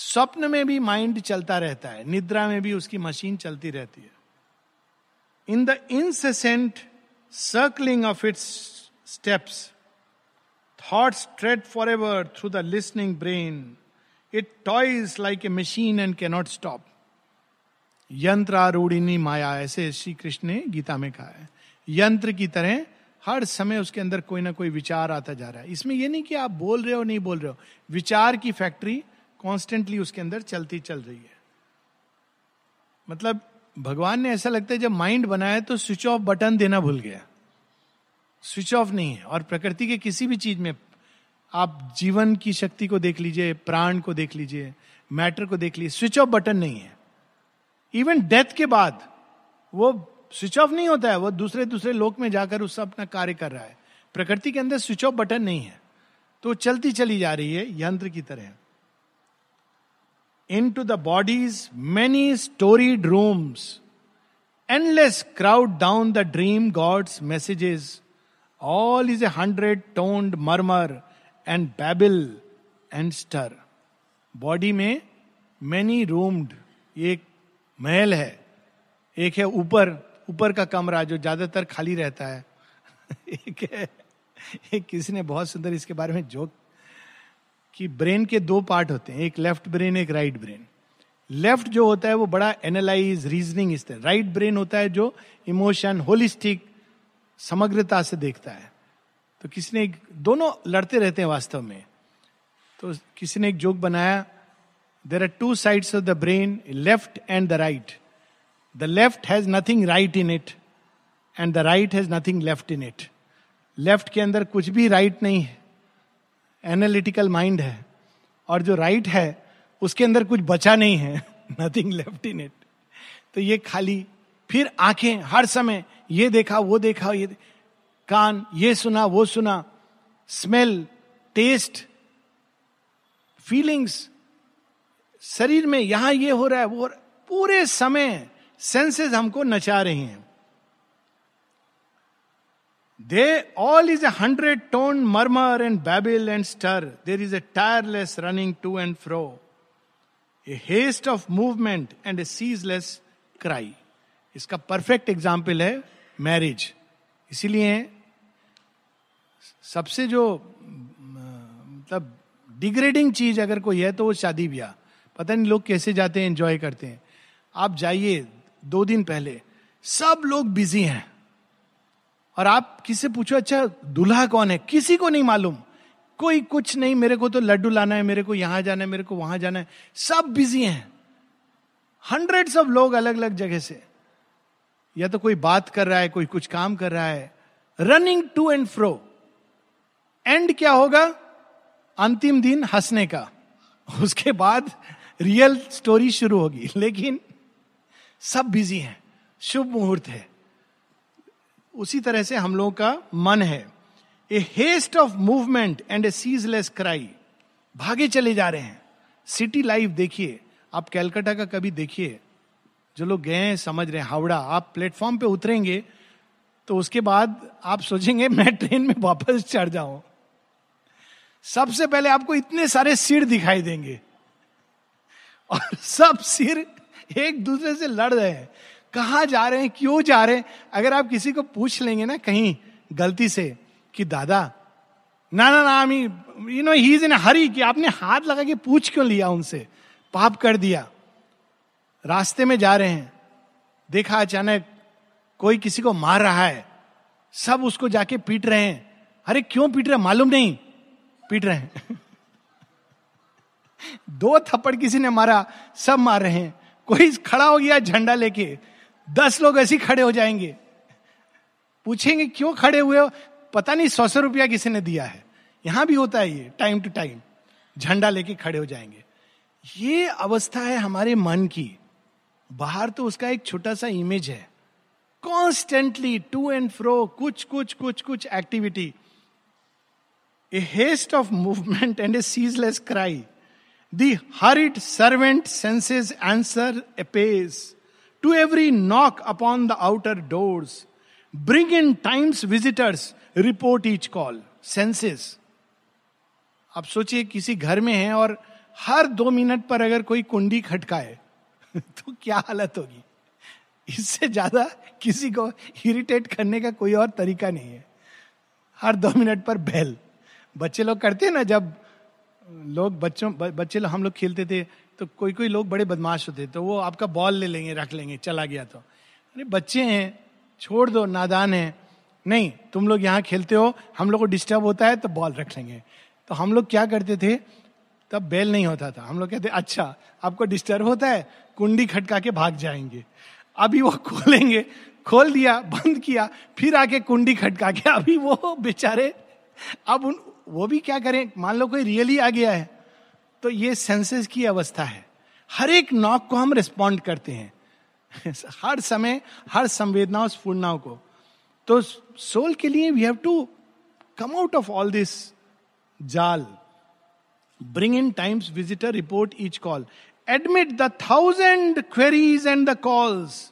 स्वप्न में भी माइंड चलता रहता है, निद्रा में भी उसकी मशीन चलती रहती है. In the incessant circling of its steps thoughts tread forever through the listening brain. It toys like a machine and cannot stop. यंत्रारूढ़िनी माया, ऐसे श्री कृष्ण ने गीता में कहा है. यंत्र की तरह हर समय उसके अंदर कोई ना कोई विचार आता जा रहा है. इसमें यह नहीं कि आप बोल रहे हो नहीं बोल रहे हो, विचार की फैक्ट्री कॉन्स्टेंटली उसके अंदर चलती चल रही है. मतलब भगवान ने, ऐसा लगता है जब माइंड बनाया तो स्विच ऑफ बटन देना भूल गया. स्विच ऑफ नहीं है. और प्रकृति के किसी भी चीज में आप जीवन की शक्ति को देख लीजिए, प्राण को देख लीजिए, मैटर को देख लीजिए, स्विच ऑफ बटन नहीं है. इवन डेथ के बाद वो स्विच ऑफ नहीं होता है, वो दूसरे दूसरे लोक में जाकर उससे अपना कार्य कर रहा है. प्रकृति के अंदर स्विच ऑफ बटन नहीं है, तो चलती चली जा रही है यंत्र की तरह. Into the body's many storied rooms endless crowd down the dream god's messages. All is a 100 toned murmur and babble and stir. Body में many roomed, एक महल है. एक है ऊपर का कमरा जो ज्यादातर खाली रहता है. एक किसी ने बहुत सुंदर इसके बारे में जोक कि ब्रेन के 2 पार्ट होते हैं, एक लेफ्ट ब्रेन एक राइट ब्रेन. लेफ्ट जो होता है वो बड़ा एनालाइज, रीजनिंग इस तरह. राइट ब्रेन होता है जो इमोशन, होलिस्टिक, समग्रता से देखता है. तो किसी ने, दोनों लड़ते रहते हैं वास्तव में, तो किसी ने एक जोक बनाया, there are 2 sides of the brain, left and the right. The left has nothing right in it and the right has nothing left in it. Left के अंदर कुछ भी राइट नहीं है, एनालिटिकल माइंड है. और जो राइट है उसके अंदर कुछ बचा नहीं है, नथिंग लेफ्ट इन इट. तो ये खाली. फिर आंखें हर समय ये देखा वो देखा, ये कान ये सुना वो सुना, स्मेल, टेस्ट, फीलिंग्स, शरीर में यहां ये हो रहा है वो, पूरे समय सेंसेस हमको नचा रही हैं. They all is 100 toned murmur and babble and stir. There is a tireless running to and fro. a haste of movement and a ceaseless cry. इसका perfect example है marriage. इसीलिए सबसे जो मतलब डिग्रेडिंग चीज अगर कोई है तो वो शादी ब्याह. पता नहीं लोग कैसे जाते हैं, एंजॉय करते हैं. आप जाइए 2 दिन पहले, सब लोग बिजी हैं और आप किससे पूछो अच्छा दूल्हा कौन है, किसी को नहीं मालूम. कोई कुछ नहीं, मेरे को तो लड्डू लाना है, मेरे को यहां जाना है, मेरे को वहां जाना है. सब बिजी हैं, 100s ऑफ लोग अलग अलग जगह से. या तो कोई बात कर रहा है, कोई कुछ काम कर रहा है, running to and fro. And क्या होगा? अंतिम दिन हंसने का, उसके बाद रियल स्टोरी शुरू होगी. लेकिन सब बिजी हैं, शुभ मुहूर्त है. उसी तरह से हम लोगों का मन है. A haste of movement and a ceaseless cry. भागे चले जा रहे हैं. सिटी लाइफ देखिए, आप कैलकाटा का कभी देखिए, जो लोग गए हैं समझ रहे हैं. हावड़ा आप प्लेटफॉर्म पे उतरेंगे तो उसके बाद आप सोचेंगे मैं ट्रेन में वापस चढ़ जाऊं. सबसे पहले आपको इतने सारे सिर दिखाई देंगे और सब सिर एक दूसरे से लड़ रहे हैं. कहां जा रहे हैं, क्यों जा रहे हैं? अगर आप किसी को पूछ लेंगे ना कहीं गलती से कि दादा ना ना ना मी you know he is in hurry, कि आपने हाथ लगा के पूछ क्यों लिया उनसे, पाप कर दिया. रास्ते में जा रहे हैं, देखा अचानक कोई किसी को मार रहा है, सब उसको जाके पीट रहे हैं. अरे क्यों पीट रहे, मालूम नहीं, पीट रहे हैं. 2 थप्पड़ किसी ने मारा, सब मार रहे हैं. कोई खड़ा हो गया झंडा लेके, 10 लोग ऐसे खड़े हो जाएंगे. पूछेंगे क्यों खड़े हुए हो, पता नहीं 100 रुपया किसी ने दिया है. यहां भी होता है ये, टाइम टू टाइम झंडा लेके खड़े हो जाएंगे. ये अवस्था है हमारे मन की. बाहर तो उसका एक छोटा सा इमेज है. कॉन्स्टेंटली टू एंड फ्रो, कुछ कुछ कुछ कुछ activity. A haste of movement and a ceaseless cry. The hurried servant senses answer apace to every knock upon the outer doors. Bring in time's visitors, report each call. Senses. आप सोचिए किसी घर में हैं और हर 2 मिनट पर अगर कोई कुंडी खटकाए तो क्या हालत होगी. इससे ज्यादा किसी को इरिटेट करने का कोई और तरीका नहीं है. हर 2 मिनट पर बेल. बच्चे लोग करते हैं ना, जब लोग बच्चे हम लोग खेलते थे तो कोई लोग बड़े बदमाश होते, तो वो आपका बॉल ले लेंगे, रख लेंगे, चला गया तो. अरे बच्चे हैं, छोड़ दो, नादान हैं. नहीं, तुम लोग यहाँ खेलते हो, हम लोग को डिस्टर्ब होता है तो बॉल रख लेंगे. तो हम लोग क्या करते थे, तब बेल नहीं होता था, हम लोग कहते अच्छा आपको डिस्टर्ब होता है, कुंडी खटका के भाग जाएंगे. अभी वो खोलेंगे, खोल दिया, बंद किया, फिर आके कुंडी खटका के. अभी वो बेचारे अब वो भी क्या करें, मान लो कोई रियली आ गया है. तो ये सेंसेस की अवस्था है. हर एक नॉक को हम रिस्पॉन्ड करते हैं, हर समय, हर संवेदनाओं, स्फूर्णाओं को. तो सोल के लिए we have to come out of all this जाल. Bring in times visitor, report each call. Admit the 1000 queries and the calls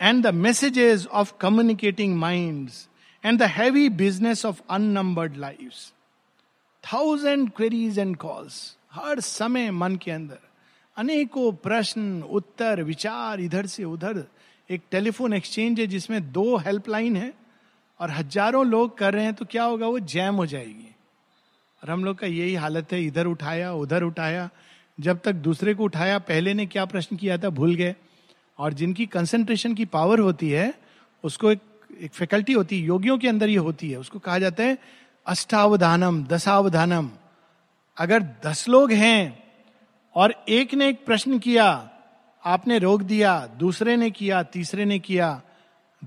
and the messages of communicating minds and the heavy business of unnumbered lives. 1000 queries and calls. हर समय मन के अंदर अनेकों प्रश्न, उत्तर, विचार, इधर से उधर. एक टेलीफोन एक्सचेंज है जिसमें 2 हेल्पलाइन है और हजारों लोग कर रहे हैं, तो क्या होगा, वो जैम हो जाएगी. और हम लोग का यही हालत है, इधर उठाया, उधर उठाया, जब तक दूसरे को उठाया, पहले ने क्या प्रश्न किया था भूल गए. और जिनकी कंसंट्रेशन की पावर होती है, उसको एक फैकल्टी होती है, योगियों के अंदर ये होती है, उसको कहा जाता है अष्टावधानम, दशावधानम. अगर 10 लोग हैं और एक ने एक प्रश्न किया, आपने रोक दिया, दूसरे ने किया, तीसरे ने किया,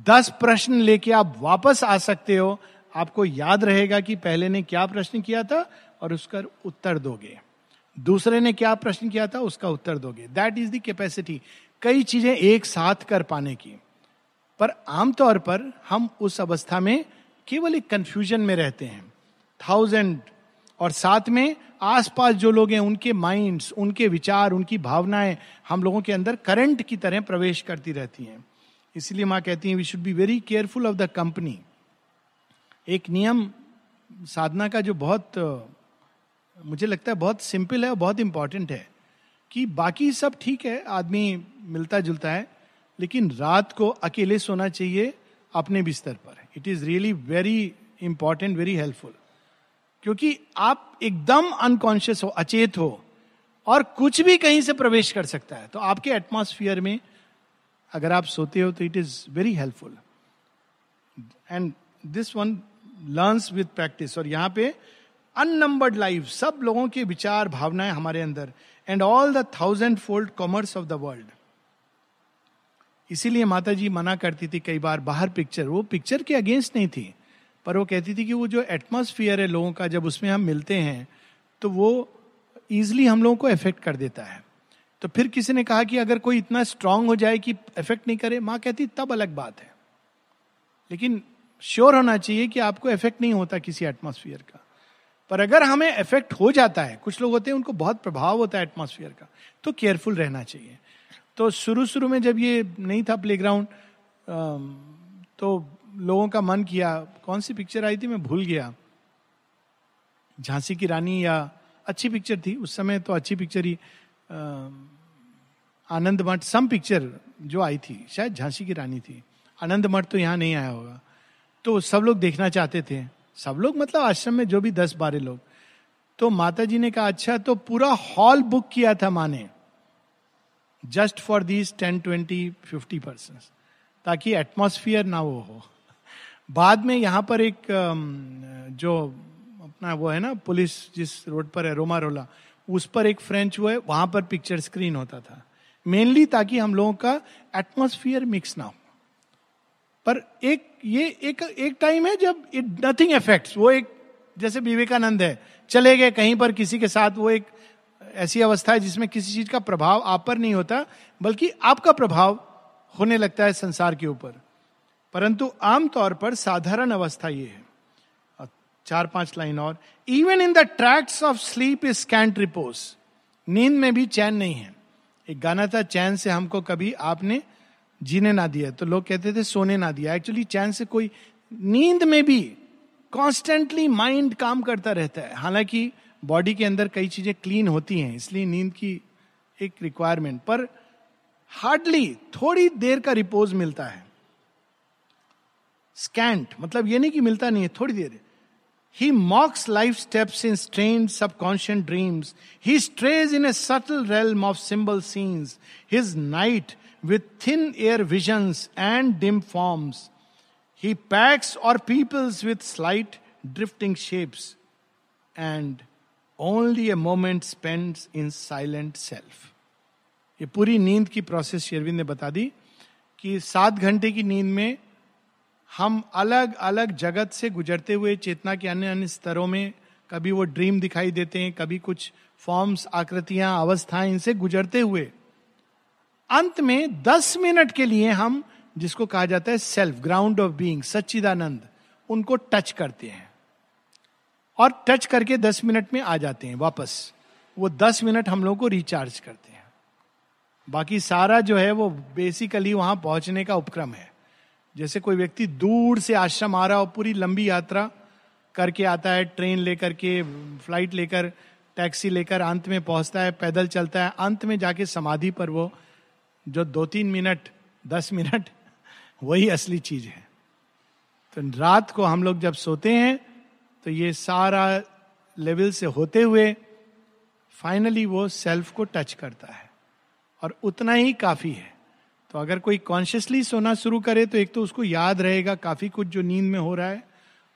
10 प्रश्न लेके आप वापस आ सकते हो. आपको याद रहेगा कि पहले ने क्या प्रश्न किया था और उसका उत्तर दोगे, दूसरे ने क्या प्रश्न किया था उसका उत्तर दोगे. दैट इज द कैपेसिटी, कई चीजें एक साथ कर पाने की. पर आमतौर पर हम उस अवस्था में केवल एक कंफ्यूजन में रहते हैं. 1000 और साथ में आसपास जो लोग हैं उनके माइंड्स, उनके विचार, उनकी भावनाएं हम लोगों के अंदर करंट की तरह प्रवेश करती रहती हैं. इसलिए माँ कहती हैं we should be very careful of the company. एक नियम साधना का जो बहुत, मुझे लगता है बहुत सिंपल है और बहुत इंपॉर्टेंट है, कि बाकी सब ठीक है, आदमी मिलता जुलता है, लेकिन रात को अकेले सोना चाहिए अपने बिस्तर पर. It is really very important, very helpful, क्योंकि आप एकदम अनकॉन्शियस हो, अचेत हो और कुछ भी कहीं से प्रवेश कर सकता है. तो आपके एटमॉस्फेयर में अगर आप सोते हो तो it is very helpful. And this one learns with practice. और यहाँ पे अननंबर्ड लाइफ, सब लोगों के विचार भावनाएं हमारे अंदर, and all the 1000 fold commerce of the world. इसीलिए माता जी मना करती थी कई बार बाहर पिक्चर. वो पिक्चर के अगेंस्ट नहीं थी, पर वो कहती थी कि वो जो एटमॉस्फेयर है लोगों का, जब उसमें हम मिलते हैं तो वो ईजिली हम लोगों को अफेक्ट कर देता है. तो फिर किसी ने कहा कि अगर कोई इतना स्ट्रांग हो जाए कि अफेक्ट नहीं करे, माँ कहती तब अलग बात है, लेकिन श्योर होना चाहिए कि आपको अफेक्ट नहीं होता किसी एटमॉस्फेयर का. पर अगर हमें अफेक्ट हो जाता है, कुछ लोग होते हैं उनको बहुत प्रभाव होता है एटमॉस्फेयर का, तो केयरफुल रहना चाहिए. तो शुरू शुरू में जब ये नहीं था प्लेग्राउंड, तो लोगों का मन किया, कौन सी पिक्चर आई थी मैं भूल गया, झांसी की रानी या अच्छी पिक्चर थी उस समय, तो अच्छी पिक्चर ही, आनंद मठ सम पिक्चर जो आई थी, शायद झांसी की रानी थी. आनंद मठ तो यहाँ नहीं आया होगा. तो सब लोग देखना चाहते थे, सब लोग मतलब आश्रम में जो भी 10-12 लोग. तो माता जी ने कहा अच्छा, तो पूरा हॉल बुक किया था माँ ने, जस्ट फॉर दीज 10, 20, 50 पर्सन, ताकि एटमॉस्फेयर ना वो हो. बाद में यहाँ पर एक जो अपना वो है ना पुलिस जिस रोड पर है, रोमारोला, उस पर एक फ्रेंच वो है, वहाँ पर पिक्चर स्क्रीन होता था, मेनली ताकि हम लोगों का एटमॉस्फेयर मिक्स ना हो. पर एक ये एक टाइम है जब इट नथिंग अफेक्ट्स. वो एक जैसे विवेकानंद है, चले गए कहीं पर किसी के साथ, वो एक ऐसी अवस्था है जिसमें किसी चीज का प्रभाव आप पर नहीं होता, बल्कि आपका प्रभाव होने लगता है संसार के ऊपर. परंतु आमतौर पर साधारण अवस्था ये है. 4-5 लाइन और. Even in the tracts of sleep is scant repose. नींद में भी चैन नहीं है. एक गाना था, चैन से हमको कभी आपने जीने ना दिया, तो लोग कहते थे सोने ना दिया. एक्चुअली चैन से कोई, नींद में भी कॉन्स्टेंटली माइंड काम करता रहता है. हालांकि बॉडी के अंदर कई चीजें क्लीन होती हैं, इसलिए नींद की एक रिक्वायरमेंट, पर हार्डली थोड़ी देर का रिपोज मिलता है. स्कैंट मतलब ये नहीं कि मिलता नहीं है, थोड़ी देर. He mocks life steps in strained subconscious dreams. He strays in a subtle realm of symbol scenes. His night with thin air visions and dim forms. He packs or peoples with slight drifting shapes. And only a moment spends in silent self. ये पूरी नींद की प्रोसेस शेरविन ने बता दी कि 7 घंटे की नींद में हम अलग अलग जगत से गुजरते हुए चेतना के अन्य अन्य स्तरों में, कभी वो ड्रीम दिखाई देते हैं, कभी कुछ फॉर्म्स, आकृतियां, अवस्थाएं, इनसे गुजरते हुए अंत में 10 मिनट के लिए हम, जिसको कहा जाता है सेल्फ, ग्राउंड ऑफ बीइंग, सच्चिदानंद, उनको टच करते हैं और टच करके 10 मिनट में आ जाते हैं वापस. वो 10 मिनट हम लोग को रिचार्ज करते हैं. बाकी सारा जो है वो बेसिकली वहां पहुंचने का उपक्रम है. जैसे कोई व्यक्ति दूर से आश्रम आ रहा हो, पूरी लंबी यात्रा करके आता है, ट्रेन लेकर के, फ्लाइट लेकर, टैक्सी लेकर, अंत में पहुंचता है, पैदल चलता है, अंत में जाके समाधि पर वो जो 2-3 मिनट, 10 मिनट, वही असली चीज है. तो रात को हम लोग जब सोते हैं तो ये सारा लेवल से होते हुए फाइनली वो सेल्फ को टच करता है और उतना ही काफी है. तो अगर कोई कॉन्शियसली सोना शुरू करे तो एक तो उसको याद रहेगा काफी कुछ जो नींद में हो रहा है,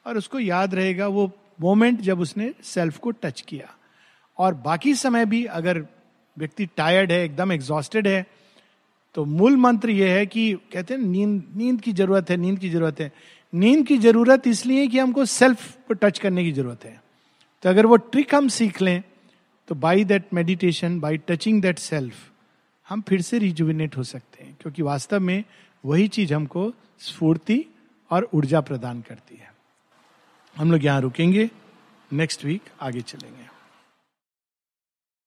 और उसको याद रहेगा वो मोमेंट जब उसने सेल्फ को टच किया. और बाकी समय भी अगर व्यक्ति टायर्ड है, एकदम एग्जॉस्टेड है, तो मूल मंत्र ये है कि कहते हैं नींद की जरूरत है, नींद की जरूरत है, नींद की जरूरत इसलिए कि हमको सेल्फ को टच करने की जरूरत है. तो अगर वो ट्रिक हम सीख लें तो by that meditation, by touching that self, हम फिर से रिजुविनेट हो सकते हैं, क्योंकि वास्तव में वही चीज हमको स्फूर्ति और ऊर्जा प्रदान करती है. हम लोग यहाँ रुकेंगे, नेक्स्ट वीक आगे चलेंगे.